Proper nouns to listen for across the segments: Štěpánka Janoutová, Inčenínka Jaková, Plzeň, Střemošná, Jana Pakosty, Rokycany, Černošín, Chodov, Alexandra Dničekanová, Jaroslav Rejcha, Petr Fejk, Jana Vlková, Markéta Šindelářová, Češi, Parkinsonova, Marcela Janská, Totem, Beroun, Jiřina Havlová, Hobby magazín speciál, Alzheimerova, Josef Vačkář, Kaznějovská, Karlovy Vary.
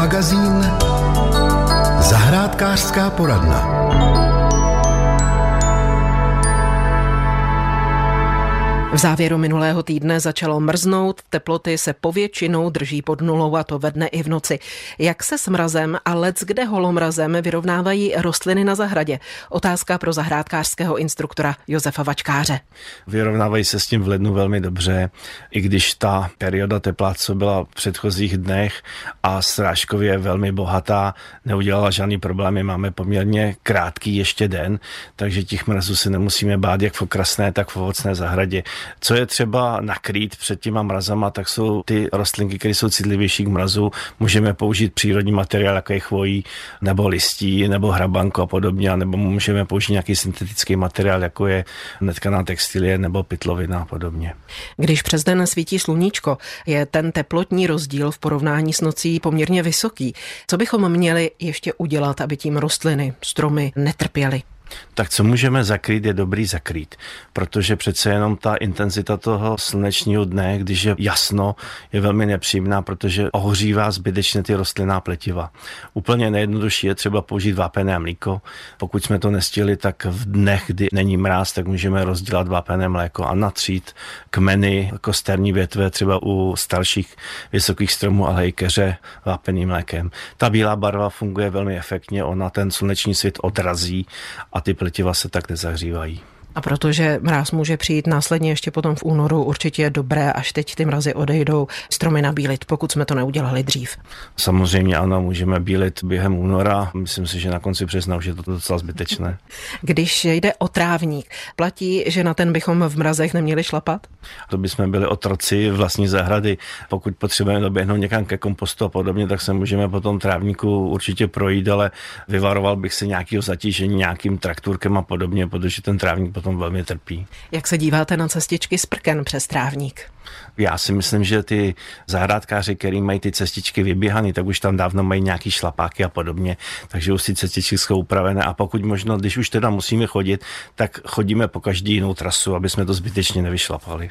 magazín Zahrádkářská poradna. V závěru minulého týdne začalo mrznout, teploty se povětšinou drží pod nulou, a to ve dne i v noci. Jak se s mrazem a leckde holomrazem vyrovnávají rostliny na zahradě? Otázka pro zahrádkářského instruktora Josefa Vačkáře. Vyrovnávají se s tím v lednu velmi dobře, i když ta perioda tepla, co byla v předchozích dnech a srážkově velmi bohatá, neudělala žádný problémy. Máme poměrně krátký ještě den, takže těch mrazů se nemusíme bát jak v okrasné, tak v ovocné zahradě. Co je třeba nakrýt před těma mrazama, tak jsou ty rostlinky, které jsou citlivější k mrazu. Můžeme použít přírodní materiál, jako je chvojí, nebo listí, nebo hrabanku a podobně, nebo můžeme použít nějaký syntetický materiál, jako je netkaná textilie nebo pytlovina a podobně. Když přes den svítí sluníčko, je ten teplotní rozdíl v porovnání s nocí poměrně vysoký. Co bychom měli ještě udělat, aby tím rostliny, stromy netrpěly? Tak co můžeme zakrýt, je dobrý zakrýt, protože přece jenom ta intenzita toho slunečního dne, když je jasno, je velmi nepříjemná, protože ohřívá zbytečně ty rostlinná pletiva. Úplně nejjednodušší je třeba použít vápené mléko. Pokud jsme to nestihli, tak v dnech, kdy není mráz, tak můžeme rozdělat vápené mléko a natřít kmeny, kosterní větve, třeba u starších vysokých stromů, ale i keře vápeným mlékem. Ta bílá barva funguje velmi efektně, ona ten sluneční svět odrazí a ty pletiva se tak nezahřívají. A protože mráz může přijít následně ještě potom v únoru, určitě je dobré, až teď ty mrazy odejdou, stromy nabílit, pokud jsme to neudělali dřív. Samozřejmě ano, můžeme bílit během února. Myslím si, že na konci března už je to docela zbytečné. Když jde o trávník, platí, že na ten bychom v mrazech neměli šlapat? To bychom byli otroci vlastní zahrady. Pokud potřebujeme doběhnout někam ke kompostu a podobně, tak se můžeme po tom trávníku určitě projít, ale vyvaroval bych se nějakého zatížení nějakým traktorkem a podobně, protože ten trávník potom velmi trpí. Jak se díváte na cestičky z prken přes trávník? Já si myslím, že ty zahrádkáři, který mají ty cestičky vyběhané, tak už tam dávno mají nějaký šlapáky a podobně, takže už ty cestičky jsou upravené a pokud možno, když už teda musíme chodit, tak chodíme po každý jinou trasu, aby jsme to zbytečně nevyšlapali.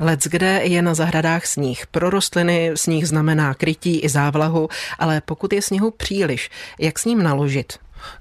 Leckde je na zahradách sníh. Pro rostliny sníh znamená krytí i závlahu, ale pokud je sněhu příliš, jak s ním naložit?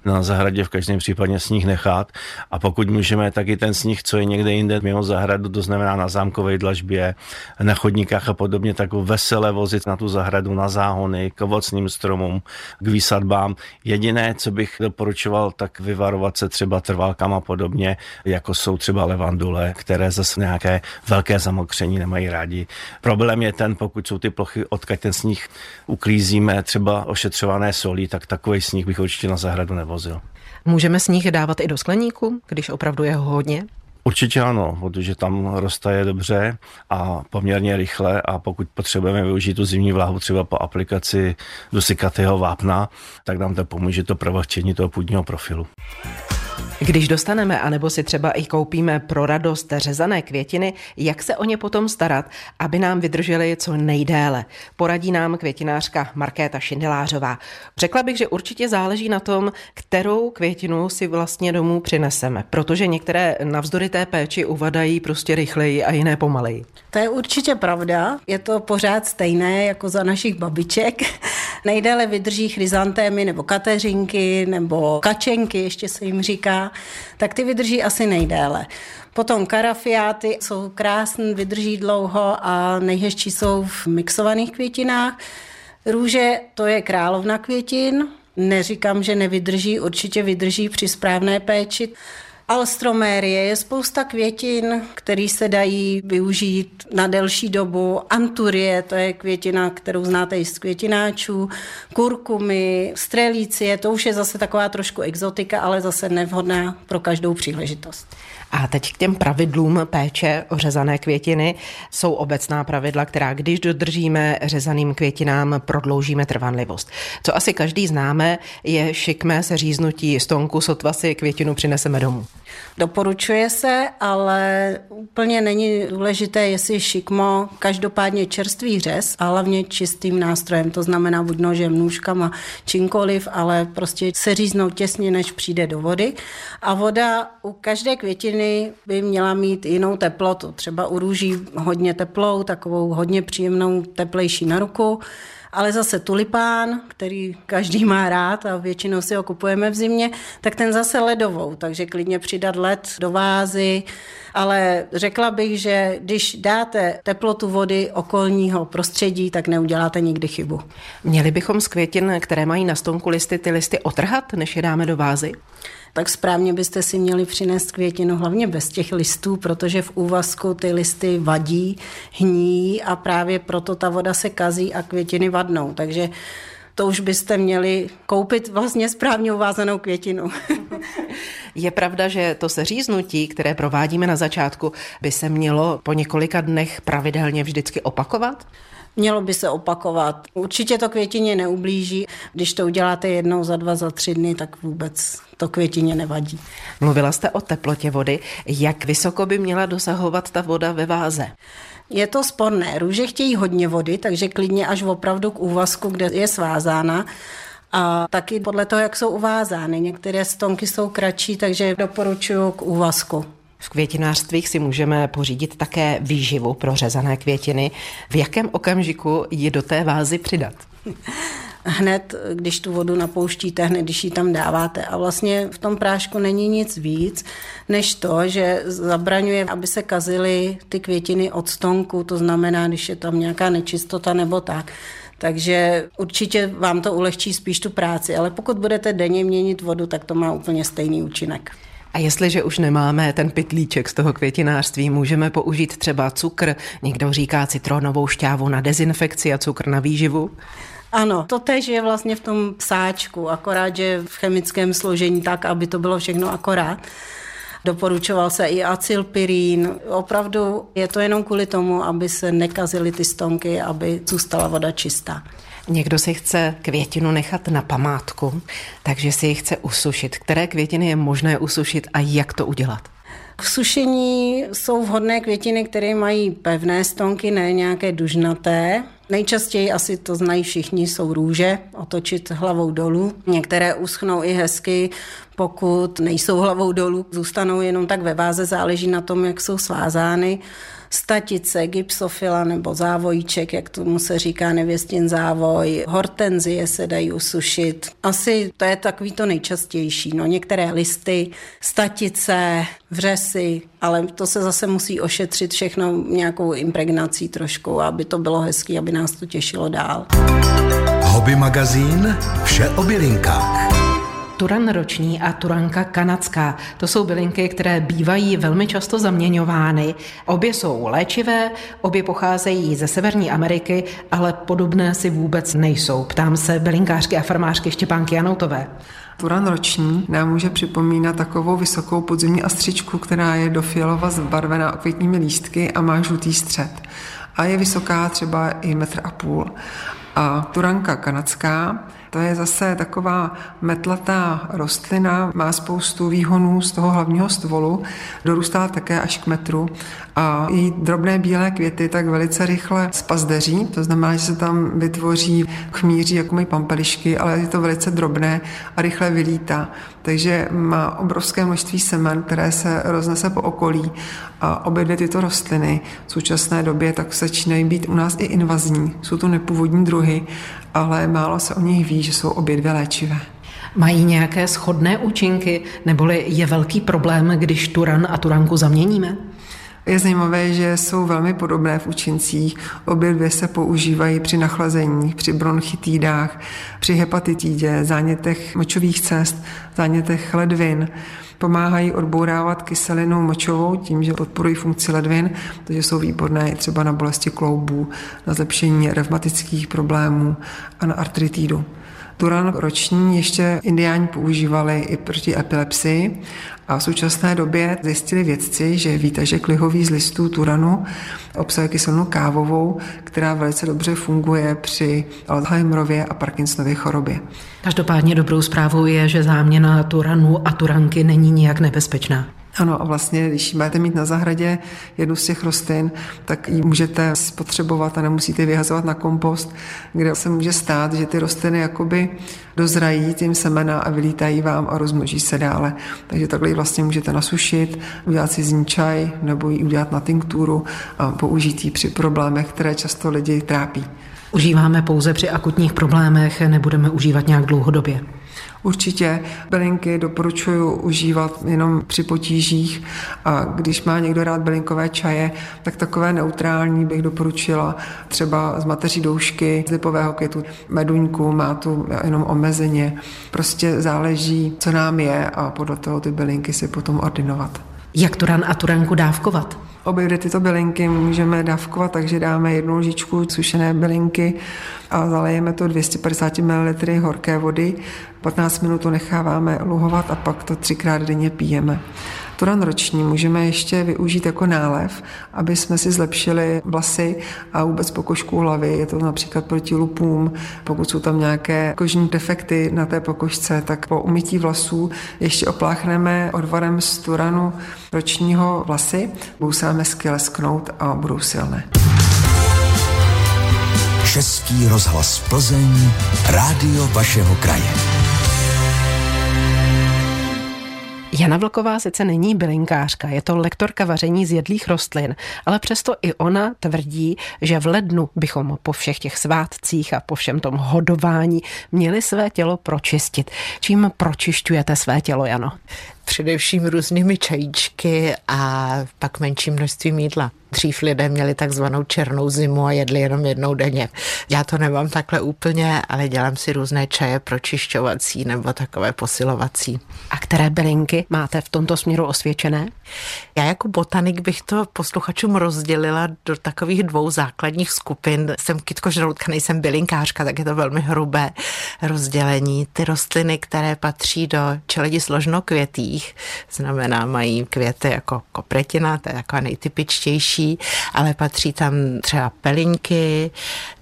Na zahradě v každém případě sníh nechat a pokud můžeme, tak i ten sníh, co je někde jinde mimo zahradu, to znamená na zámkové dlažbě, na chodníkách a podobně, tak vesele vozit na tu zahradu, na záhony, k ovocným stromům, k výsadbám. Jediné, co bych doporučoval, tak vyvarovat se třeba trvalkama a podobně, jako jsou třeba levandule, které zase nějaké velké zamokření nemají rádi. Problém je ten, pokud jsou ty plochy, odkud ten sníh uklízíme, třeba ošetřované solí, tak takový sníh bych určitě na zahradu nevozil. Můžeme sníh dávat i do skleníku, když opravdu je ho hodně? Určitě ano, protože tam roztaje dobře a poměrně rychle a pokud potřebujeme využít tu zimní vlahu třeba po aplikaci dusykatého vápna, tak nám to pomůže to provlhčení toho půdního profilu. Když dostaneme anebo si třeba i koupíme pro radost řezané květiny, jak se o ně potom starat, aby nám vydržely co nejdéle? Poradí nám květinářka Markéta Šindelářová. Řekla bych, že určitě záleží na tom, kterou květinu si vlastně domů přineseme, protože některé navzdory té péči uvadají prostě rychleji a jiné pomaleji. To je určitě pravda. Je to pořád stejné jako za našich babiček. Nejdéle vydrží chryzantémy nebo kateřinky nebo kačenky, ještě se jim říká, tak ty vydrží asi nejdéle. Potom karafiáty jsou krásné, vydrží dlouho a nejhezčí jsou v mixovaných květinách. Růže, to je královna květin, neříkám, že nevydrží, určitě vydrží při správné péči. Alstromérie, je spousta květin, které se dají využít na delší dobu. Anturie, to je květina, kterou znáte i z květináčů. Kurkumy, strelície, to už je zase taková trošku exotika, ale zase nevhodná pro každou příležitost. A teď k těm pravidlům péče o řezané květiny. Jsou obecná pravidla, která když dodržíme, řezaným květinám prodloužíme trvanlivost. Co asi každý známe, je šikmé seříznutí stonku, sotva si květinu přineseme domů. Doporučuje se, ale úplně není důležité, jestli šikmo, každopádně čerstvý řez a hlavně čistým nástrojem, to znamená buď nožem, nůžkama, čímkoliv, ale prostě seříznout těsně, než přijde do vody. A voda u každé květiny by měla mít jinou teplotu, třeba u růží hodně teplou, takovou hodně příjemnou, teplejší na ruku. Ale zase tulipán, který každý má rád a většinou si ho kupujeme v zimě, tak ten zase ledovou, takže klidně přidat led do vázy. Ale řekla bych, že když dáte teplotu vody okolního prostředí, tak neuděláte nikdy chybu. Měli bychom z květin, které mají na stonku listy, ty listy otrhat, než je dáme do vázy? Tak správně byste si měli přinést květinu, hlavně bez těch listů, protože v úvazku ty listy vadí, hníjí a právě proto ta voda se kazí a květiny vadnou. Takže to už byste měli koupit vlastně správně uvázanou květinu. Je pravda, že to seříznutí, které provádíme na začátku, by se mělo po několika dnech pravidelně vždycky opakovat? Mělo by se opakovat. Určitě to květině neublíží. Když to uděláte jednou za 2, za 3 dny, tak vůbec to květině nevadí. Mluvila jste o teplotě vody. Jak vysoko by měla dosahovat ta voda ve váze? Je to sporné. Růže chtějí hodně vody, takže klidně až opravdu k úvazku, kde je svázána. A taky podle toho, jak jsou uvázány. Některé stonky jsou kratší, takže doporučuju k úvazku. V květinářstvích si můžeme pořídit také výživu pro řezané květiny. V jakém okamžiku ji do té vázy přidat? Hned, když tu vodu napouštíte, hned, když ji tam dáváte. A vlastně v tom prášku není nic víc, než to, že zabraňuje, aby se kazily ty květiny od stonku, to znamená, když je tam nějaká nečistota nebo tak. Takže určitě vám to ulehčí spíš tu práci, ale pokud budete denně měnit vodu, tak to má úplně stejný účinek. A jestliže už nemáme ten pytlíček z toho květinářství, můžeme použít třeba cukr, někdo říká citronovou šťávu na dezinfekci a cukr na výživu? Ano, to též je vlastně v tom psáčku, akorát, že v chemickém složení tak, aby to bylo všechno akorát. Doporučoval se i acylpirín. Opravdu je to jenom kvůli tomu, aby se nekazily ty stonky, aby zůstala voda čistá. Někdo si chce květinu nechat na památku, takže si ji chce usušit. Které květiny je možné usušit a jak to udělat? K sušení jsou vhodné květiny, které mají pevné stonky, ne nějaké dužnaté. Nejčastěji, asi to znají všichni, jsou růže, otočit hlavou dolů. Některé uschnou i hezky, pokud nejsou hlavou dolů, zůstanou jenom tak ve váze, záleží na tom, jak jsou svázány. Statice, gypsofila nebo závojíček, jak tomu se říká nevěstin závoj, hortenzie se dají usušit. Asi to je takový to nejčastější. No, některé listy, statice, vřesy, ale to se zase musí ošetřit všechno nějakou impregnací trošku, aby to bylo hezký, aby nás to těšilo dál. Hobby magazín Vše o bylinkách. Turan roční a turanka kanadská. To jsou bylinky, které bývají velmi často zaměňovány. Obě jsou léčivé, obě pocházejí ze Severní Ameriky, ale podobné si vůbec nejsou. Ptám se bylinkářky a farmářky Štěpánky Janoutové. Turan roční nám může připomínat takovou vysokou podzimní astřičku, která je do fialova zbarvená okvětními lístky a má žlutý střed. A je vysoká třeba i 1,5 metru. A turanka kanadská, to je zase taková metlatá rostlina, má spoustu výhonů z toho hlavního stvolu, dorůstá také až k 1 metru a její drobné bílé květy tak velice rychle spazdeří, to znamená, že se tam vytvoří chmíří, jako mají pampelišky, ale je to velice drobné a rychle vylítá. Takže má obrovské množství semen, které se roznese po okolí a obě dvě tyto rostliny v současné době tak začínají být u nás i invazní. Jsou to nepůvodní druhy, ale málo se o nich ví, že jsou obě dvě léčivé. Mají nějaké shodné účinky, neboli je velký problém, když turan a turanku zaměníme? Je zajímavé, že jsou velmi podobné v účincích. Obě dvě se používají při nachlazení, při bronchitidách, při hepatitidě, zánětech močových cest, zánětech ledvin. Pomáhají odbourávat kyselinu močovou tím, že podporují funkci ledvin, takže jsou výborné i třeba na bolesti kloubů, na zlepšení revmatických problémů a na artritidu. Turan roční ještě indiáni používali i proti epilepsii a v současné době zjistili vědci, že výtažek lihový z listů turanu obsahuje kyselinu kávovou, která velice dobře funguje při Alzheimerově a Parkinsonově chorobě. Každopádně dobrou zprávou je, že záměna turanu a turanky není nijak nebezpečná. Ano, a vlastně, když budete mít na zahradě jednu z těch rostlin, tak ji můžete spotřebovat a nemusíte vyhazovat na kompost, kde se může stát, že ty rostliny jakoby dozrají tím semena a vylítají vám a rozmnoží se dále. Takže takhle ji vlastně můžete nasušit, udělat si z ní čaj nebo ji udělat na tinkturu a použít ji při problémech, které často lidi trápí. užíváme pouze při akutních problémech, nebudeme užívat nějak dlouhodobě. Určitě bylinky doporučuji užívat jenom při potížích a když má někdo rád bylinkové čaje, tak takové neutrální bych doporučila třeba z mateří doušky, z lipového květu, meduňku, má tu jenom omezeně. Prostě záleží, co nám je a podle toho ty bylinky si potom ordinovat. Jak turan a turanku dávkovat? Obě tyto bylinky můžeme dávkovat, takže dáme jednu lžičku sušené bylinky a zalejeme to 250 ml horké vody. 15 minut to necháváme luhovat a pak to 3krát denně pijeme. Turan roční můžeme ještě využít jako nálev, aby jsme si zlepšili vlasy a vůbec pokožku hlavy. Je to například proti lupům, pokud jsou tam nějaké kožní defekty na té pokožce, tak po umytí vlasů ještě opláchneme odvarem z turanu ročního vlasy, bousáme sky lesknout a budou silné. Český rozhlas Plzeň, rádio vašeho kraje. Jana Vlková sice není bylinkářka, je to lektorka vaření z jedlých rostlin, ale přesto i ona tvrdí, že v lednu bychom po všech těch svátcích a po všem tom hodování měli své tělo pročistit. Čím pročišťujete své tělo, Jano? Především různými čajíčky a pak menší množstvím jídla. Dřív lidé měli takzvanou černou zimu a jedli jenom jednou denně. Já to nemám takhle úplně, ale dělám si různé čaje pročišťovací nebo takové posilovací. A které bylinky máte v tomto směru osvědčené? Já jako botanik bych to posluchačům rozdělila do takových dvou základních skupin. Jsem kytkožroutka, nejsem bylinkářka, tak je to velmi hrubé rozdělení. Ty rostliny, které patří do čeledi složnokvětých, znamená mají květy jako kopretina, to je taková nejtypičtější, ale patří tam třeba pelinky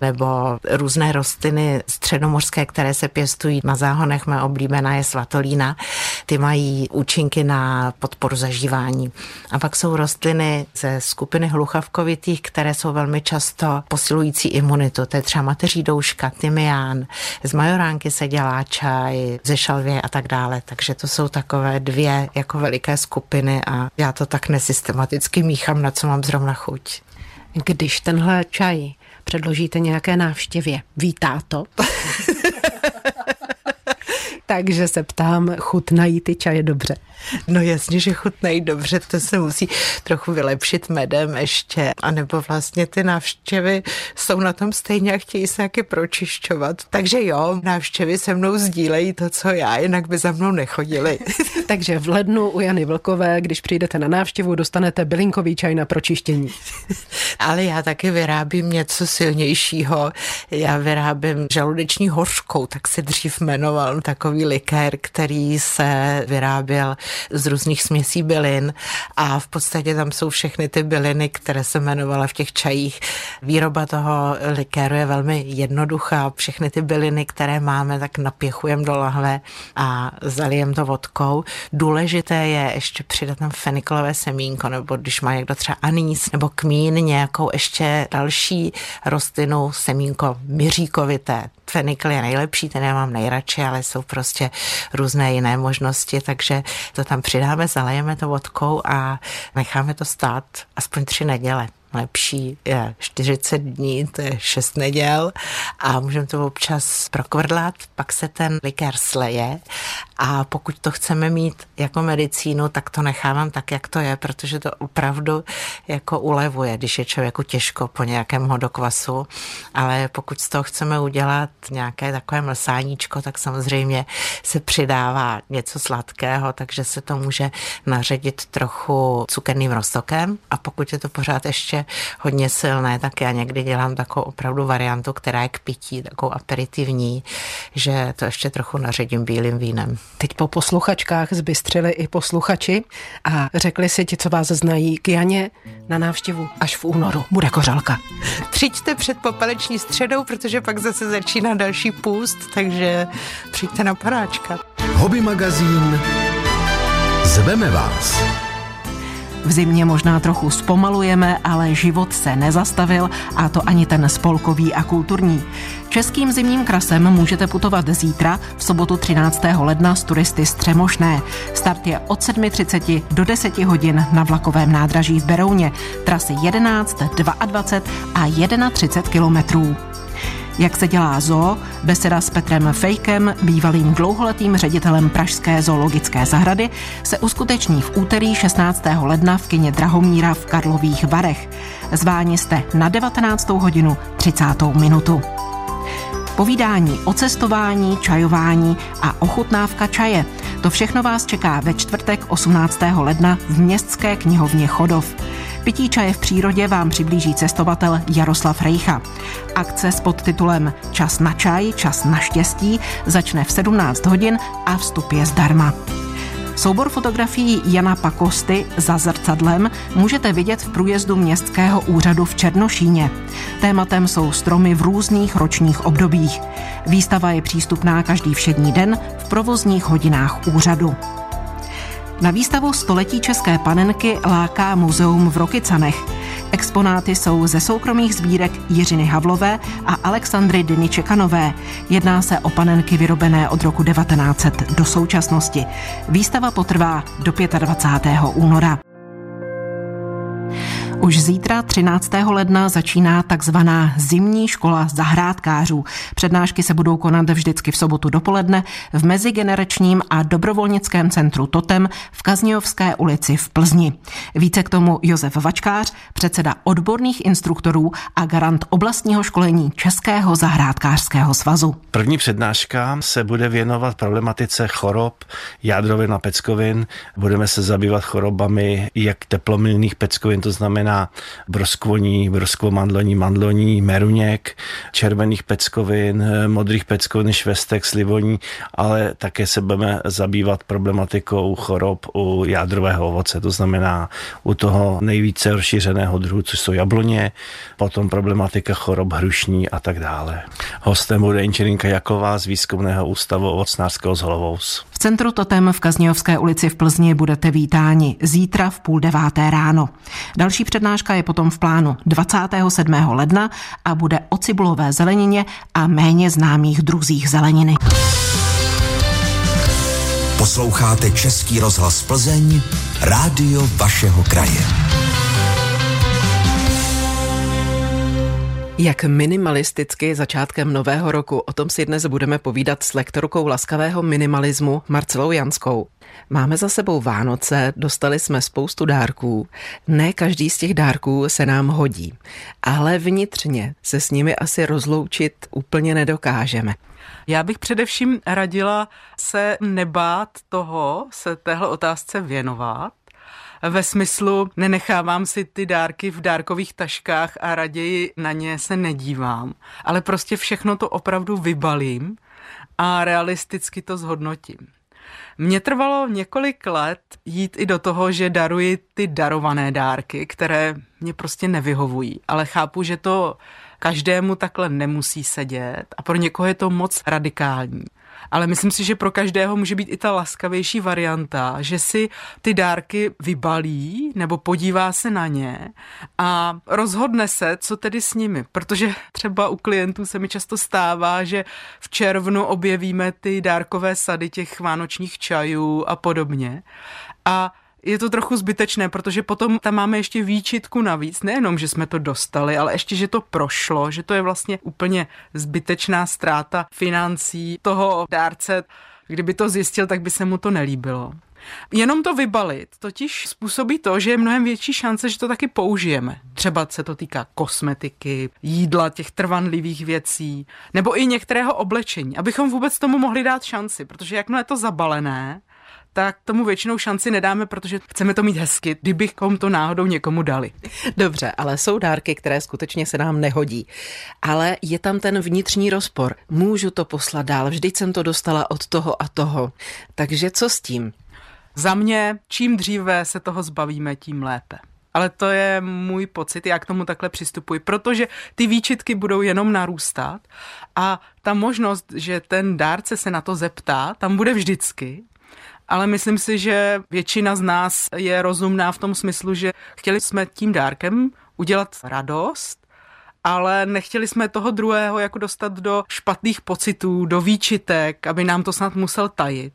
nebo různé rostliny středomořské, které se pěstují na záhonech. Mé oblíbená je svatolína. Ty mají účinky na podporu zažívání. A pak jsou rostliny ze skupiny hluchavkovitých, které jsou velmi často posilující imunitu. To je třeba mateří douška, tymián, z majoránky se dělá čaj, ze šalvě a tak dále. Takže to jsou takové dvě jako veliké skupiny a já to tak nesystematicky míchám, na co mám zrovna chuť. Když tenhle čaj předložíte nějaké návštěvě, vítá to? Takže se ptám, chutnají ty čaje dobře? No jasně, že chutnají dobře, to se musí trochu vylepšit medem ještě. A nebo vlastně ty návštěvy jsou na tom stejně a chtějí se taky pročišťovat. Takže jo, návštěvy se mnou sdílejí to, co já, jinak by za mnou nechodili. Takže v lednu u Jany Vlkové, když přijdete na návštěvu, dostanete bylinkový čaj na pročištění. Ale já taky vyrábím něco silnějšího. Já vyrábím žaludeční hořkou, tak se dřív jmenoval takový likér, který se vyráběl z různých směsí bylin a v podstatě tam jsou všechny ty byliny, které se jmenovala v těch čajích. Výroba toho likéru je velmi jednoduchá. Všechny ty byliny, které máme, tak napěchujeme do lahve a zalijeme to vodkou. Důležité je ještě přidat tam feniklové semínko, nebo když má někdo třeba anýs nebo kmín, nějakou ještě další rostlinu, semínko miříkovité. Fenikl je nejlepší, ten já mám nejradši, ale jsou prostě různé jiné možnosti, takže to tam přidáme, zalejeme to vodkou a necháme to stát aspoň 3 neděle. Lepší je 40 dní, to je 6 neděl a můžeme to občas prokvrdlat, pak se ten likér sleje a pokud to chceme mít jako medicínu, tak to nechávám tak, jak to je, protože to opravdu jako ulevuje, když je člověku těžko po nějakém hodokvasu, ale pokud z toho chceme udělat nějaké takové mlsáníčko, tak samozřejmě se přidává něco sladkého, takže se to může naředit trochu cukerným roztokem a pokud je to pořád ještě hodně silné, tak já někdy dělám takovou opravdu variantu, která je k pití, takovou aperitivní, že to ještě trochu naředím bílým vínem. Teď po posluchačkách zbystřili i posluchači a řekli si ti, co vás znají, k Janě na návštěvu až v únoru. Bude kořalka. Přijďte před popeleční středou, protože pak zase začíná další půst, takže přijďte na panáčka. Hobby magazín. Zveme vás. V zimě možná trochu zpomalujeme, ale život se nezastavil a to ani ten spolkový a kulturní. Českým zimním krasem můžete putovat zítra, v sobotu 13. ledna s turisty z Střemošné. Start je od 7.30 do 10 hodin na vlakovém nádraží v Berouně. Trasy 11, 22 a 31 kilometrů. Jak se dělá zoo, beseda s Petrem Fejkem, bývalým dlouholetým ředitelem Pražské zoologické zahrady, se uskuteční v úterý 16. ledna v kině Drahomíra v Karlových Varech. Zváni jste na 19:30. Povídání o cestování, čajování a ochutnávka čaje. To všechno vás čeká ve čtvrtek 18. ledna v městské knihovně Chodov. Pití čaje v přírodě vám přiblíží cestovatel Jaroslav Rejcha. Akce s podtitulem Čas na čaj, čas na štěstí začne v 17 hodin a vstup je zdarma. Soubor fotografií Jana Pakosty Za zrcadlem můžete vidět v průjezdu městského úřadu v Černošíně. Tématem jsou stromy v různých ročních obdobích. Výstava je přístupná každý všední den v provozních hodinách úřadu. Na výstavu Století české panenky láká muzeum v Rokycanech. Exponáty jsou ze soukromých sbírek Jiřiny Havlové a Alexandry Dničekanové. Jedná se o panenky vyrobené od roku 1900 do současnosti. Výstava potrvá do 25. února. Už zítra 13. ledna začíná takzvaná zimní škola zahrádkářů. Přednášky se budou konat vždycky v sobotu dopoledne v mezigeneračním a dobrovolnickém centru Totem v Kaznějovské ulici v Plzni. Více k tomu Josef Vačkář, předseda odborných instruktorů a garant oblastního školení Českého zahrádkářského svazu. První přednáška se bude věnovat problematice chorob jádrovin a peckovin. Budeme se zabývat chorobami jak teplomilných peckovin, to znamená broskvoní, broskvomandloní, mandloní, meruněk, červených peckovin, modrých peckovin, švestek, slivoní, ale také se budeme zabývat problematikou chorob u jádrového ovoce, to znamená u toho nejvíce rozšířeného druhu, což jsou jabloně, potom problematika chorob hrušní a tak dále. Hostem bude Inčenínka Jaková z Výzkumného ústavu ovocnářského z Holvous. V centru Totem v Kaznějovské ulici v Plzni budete vítáni zítra v 8:30 ráno. Další přednáška je potom v plánu 27. ledna a bude o cibulové zelenině a méně známých druzích zeleniny. Posloucháte Český rozhlas Plzeň, rádio vašeho kraje. Jak minimalisticky začátkem nového roku, o tom si dnes budeme povídat s lektorkou laskavého minimalismu Marcelou Janskou. Máme za sebou Vánoce, dostali jsme spoustu dárků. Ne každý z těch dárků se nám hodí, ale vnitřně se s nimi asi rozloučit úplně nedokážeme. Já bych především radila se nebát toho, se téhle otázce věnovat. Ve smyslu, nenechávám si ty dárky v dárkových taškách a raději na ně se nedívám. Ale prostě všechno to opravdu vybalím a realisticky to zhodnotím. Mně trvalo několik let jít i do toho, že daruji ty darované dárky, které mě prostě nevyhovují. Ale chápu, že to každému takhle nemusí sedět a pro někoho je to moc radikální. Ale myslím si, že pro každého může být i ta laskavější varianta, že si ty dárky vybalí nebo podívá se na ně a rozhodne se, co tedy s nimi. Protože třeba u klientů se mi často stává, že v červnu objevíme ty dárkové sady těch vánočních čajů a podobně. A je to trochu zbytečné, protože potom tam máme ještě výčitku navíc, nejenom, že jsme to dostali, ale ještě, že to prošlo, že to je vlastně úplně zbytečná ztráta financí toho dárce. Kdyby to zjistil, tak by se mu to nelíbilo. Jenom to vybalit totiž způsobí to, že je mnohem větší šance, že to taky použijeme. Třeba se to týká kosmetiky, jídla, těch trvanlivých věcí, nebo i některého oblečení, abychom vůbec tomu mohli dát šanci, protože jakmile je to zabalené, tak tomu většinou šanci nedáme, protože chceme to mít hezky, kdybychom to náhodou někomu dali. Dobře, ale jsou dárky, které skutečně se nám nehodí. Ale je tam ten vnitřní rozpor. Můžu to poslat dál, vždyť jsem to dostala od toho a toho. Takže co s tím? Za mě, čím dříve se toho zbavíme, tím lépe. Ale to je můj pocit, já k tomu takhle přistupuji, protože ty výčitky budou jenom narůstat a ta možnost, že ten dárce se na to zeptá, tam bude vždycky. Ale myslím si, že většina z nás je rozumná v tom smyslu, že chtěli jsme tím dárkem udělat radost, ale nechtěli jsme toho druhého jako dostat do špatných pocitů, do výčitek, aby nám to snad musel tajit.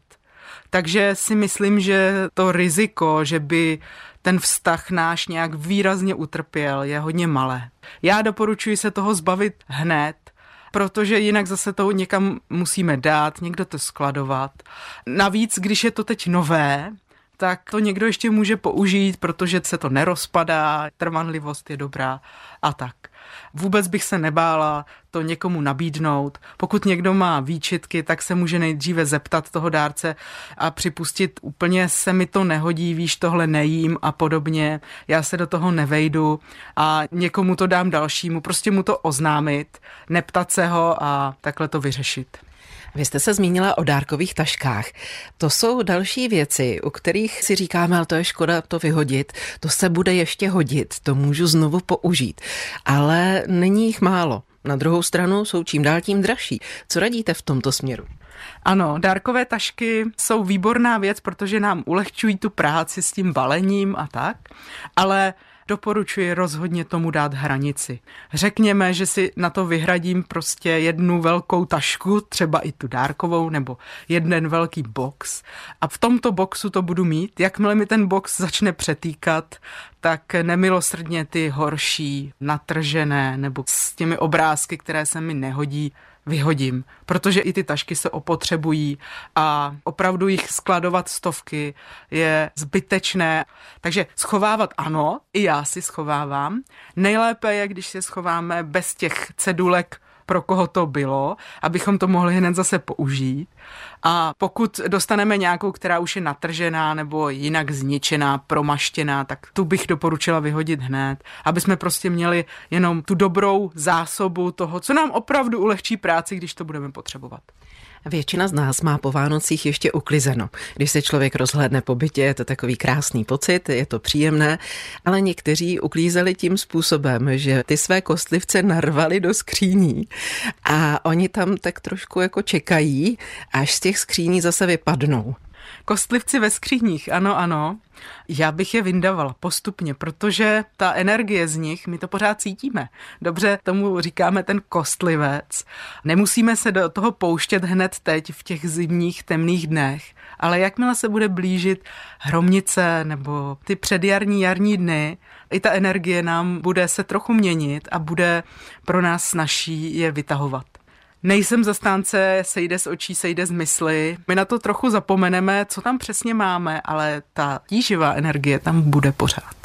Takže si myslím, že to riziko, že by ten vztah náš nějak výrazně utrpěl, je hodně malé. Já doporučuji se toho zbavit hned, protože jinak zase to někam musíme dát, někdo to skladovat. Navíc, když je to teď nové, tak to někdo ještě může použít, protože se to nerozpadá, trvanlivost je dobrá a tak. Vůbec bych se nebála to někomu nabídnout. Pokud někdo má výčitky, tak se může nejdříve zeptat toho dárce a připustit, úplně se mi to nehodí, víš, tohle nejím a podobně, já se do toho nevejdu a někomu to dám dalšímu, prostě mu to oznámit, neptat se ho a takhle to vyřešit. Vy jste se zmínila o dárkových taškách. To jsou další věci, u kterých si říkáme, ale to je škoda to vyhodit, to se bude ještě hodit, to můžu znovu použít. Ale není jich málo. Na druhou stranu jsou čím dál tím dražší. Co radíte v tomto směru? Ano, dárkové tašky jsou výborná věc, protože nám ulehčují tu práci s tím balením a tak, ale doporučuji rozhodně tomu dát hranici. Řekněme, že si na to vyhradím prostě jednu velkou tašku, třeba i tu dárkovou, nebo jeden velký box. A v tomto boxu to budu mít. Jakmile mi ten box začne přetýkat, tak nemilosrdně ty horší, natržené, nebo s těmi obrázky, které se mi nehodí, vyhodím, protože i ty tašky se opotřebují a opravdu jich skladovat stovky je zbytečné. Takže schovávat ano, i já si schovávám. Nejlépe je, když si schováme bez těch cedulek, pro koho to bylo, abychom to mohli hned zase použít. A pokud dostaneme nějakou, která už je natržená nebo jinak zničená, promaštěná, tak tu bych doporučila vyhodit hned, aby jsme prostě měli jenom tu dobrou zásobu toho, co nám opravdu ulehčí práci, když to budeme potřebovat. Většina z nás má po Vánocích ještě uklizeno. Když se člověk rozhlédne po bytě, je to takový krásný pocit, je to příjemné, ale někteří uklízeli tím způsobem, že ty své kostlivce narvali do skříní a oni tam tak trošku jako čekají, až z těch skříní zase vypadnou. Kostlivci ve skříních, ano. Já bych je vyndavala postupně, protože ta energie z nich, my to pořád cítíme. Dobře, tomu říkáme ten kostlivec. Nemusíme se do toho pouštět hned teď v těch zimních temných dnech, ale jakmile se bude blížit hromnice nebo ty předjarní jarní dny, i ta energie nám bude se trochu měnit a bude pro nás snazší je vytahovat. Nejsem zastánce sejde z očí, sejde z mysli. My na to trochu zapomeneme, co tam přesně máme, ale ta tíživá energie tam bude pořád.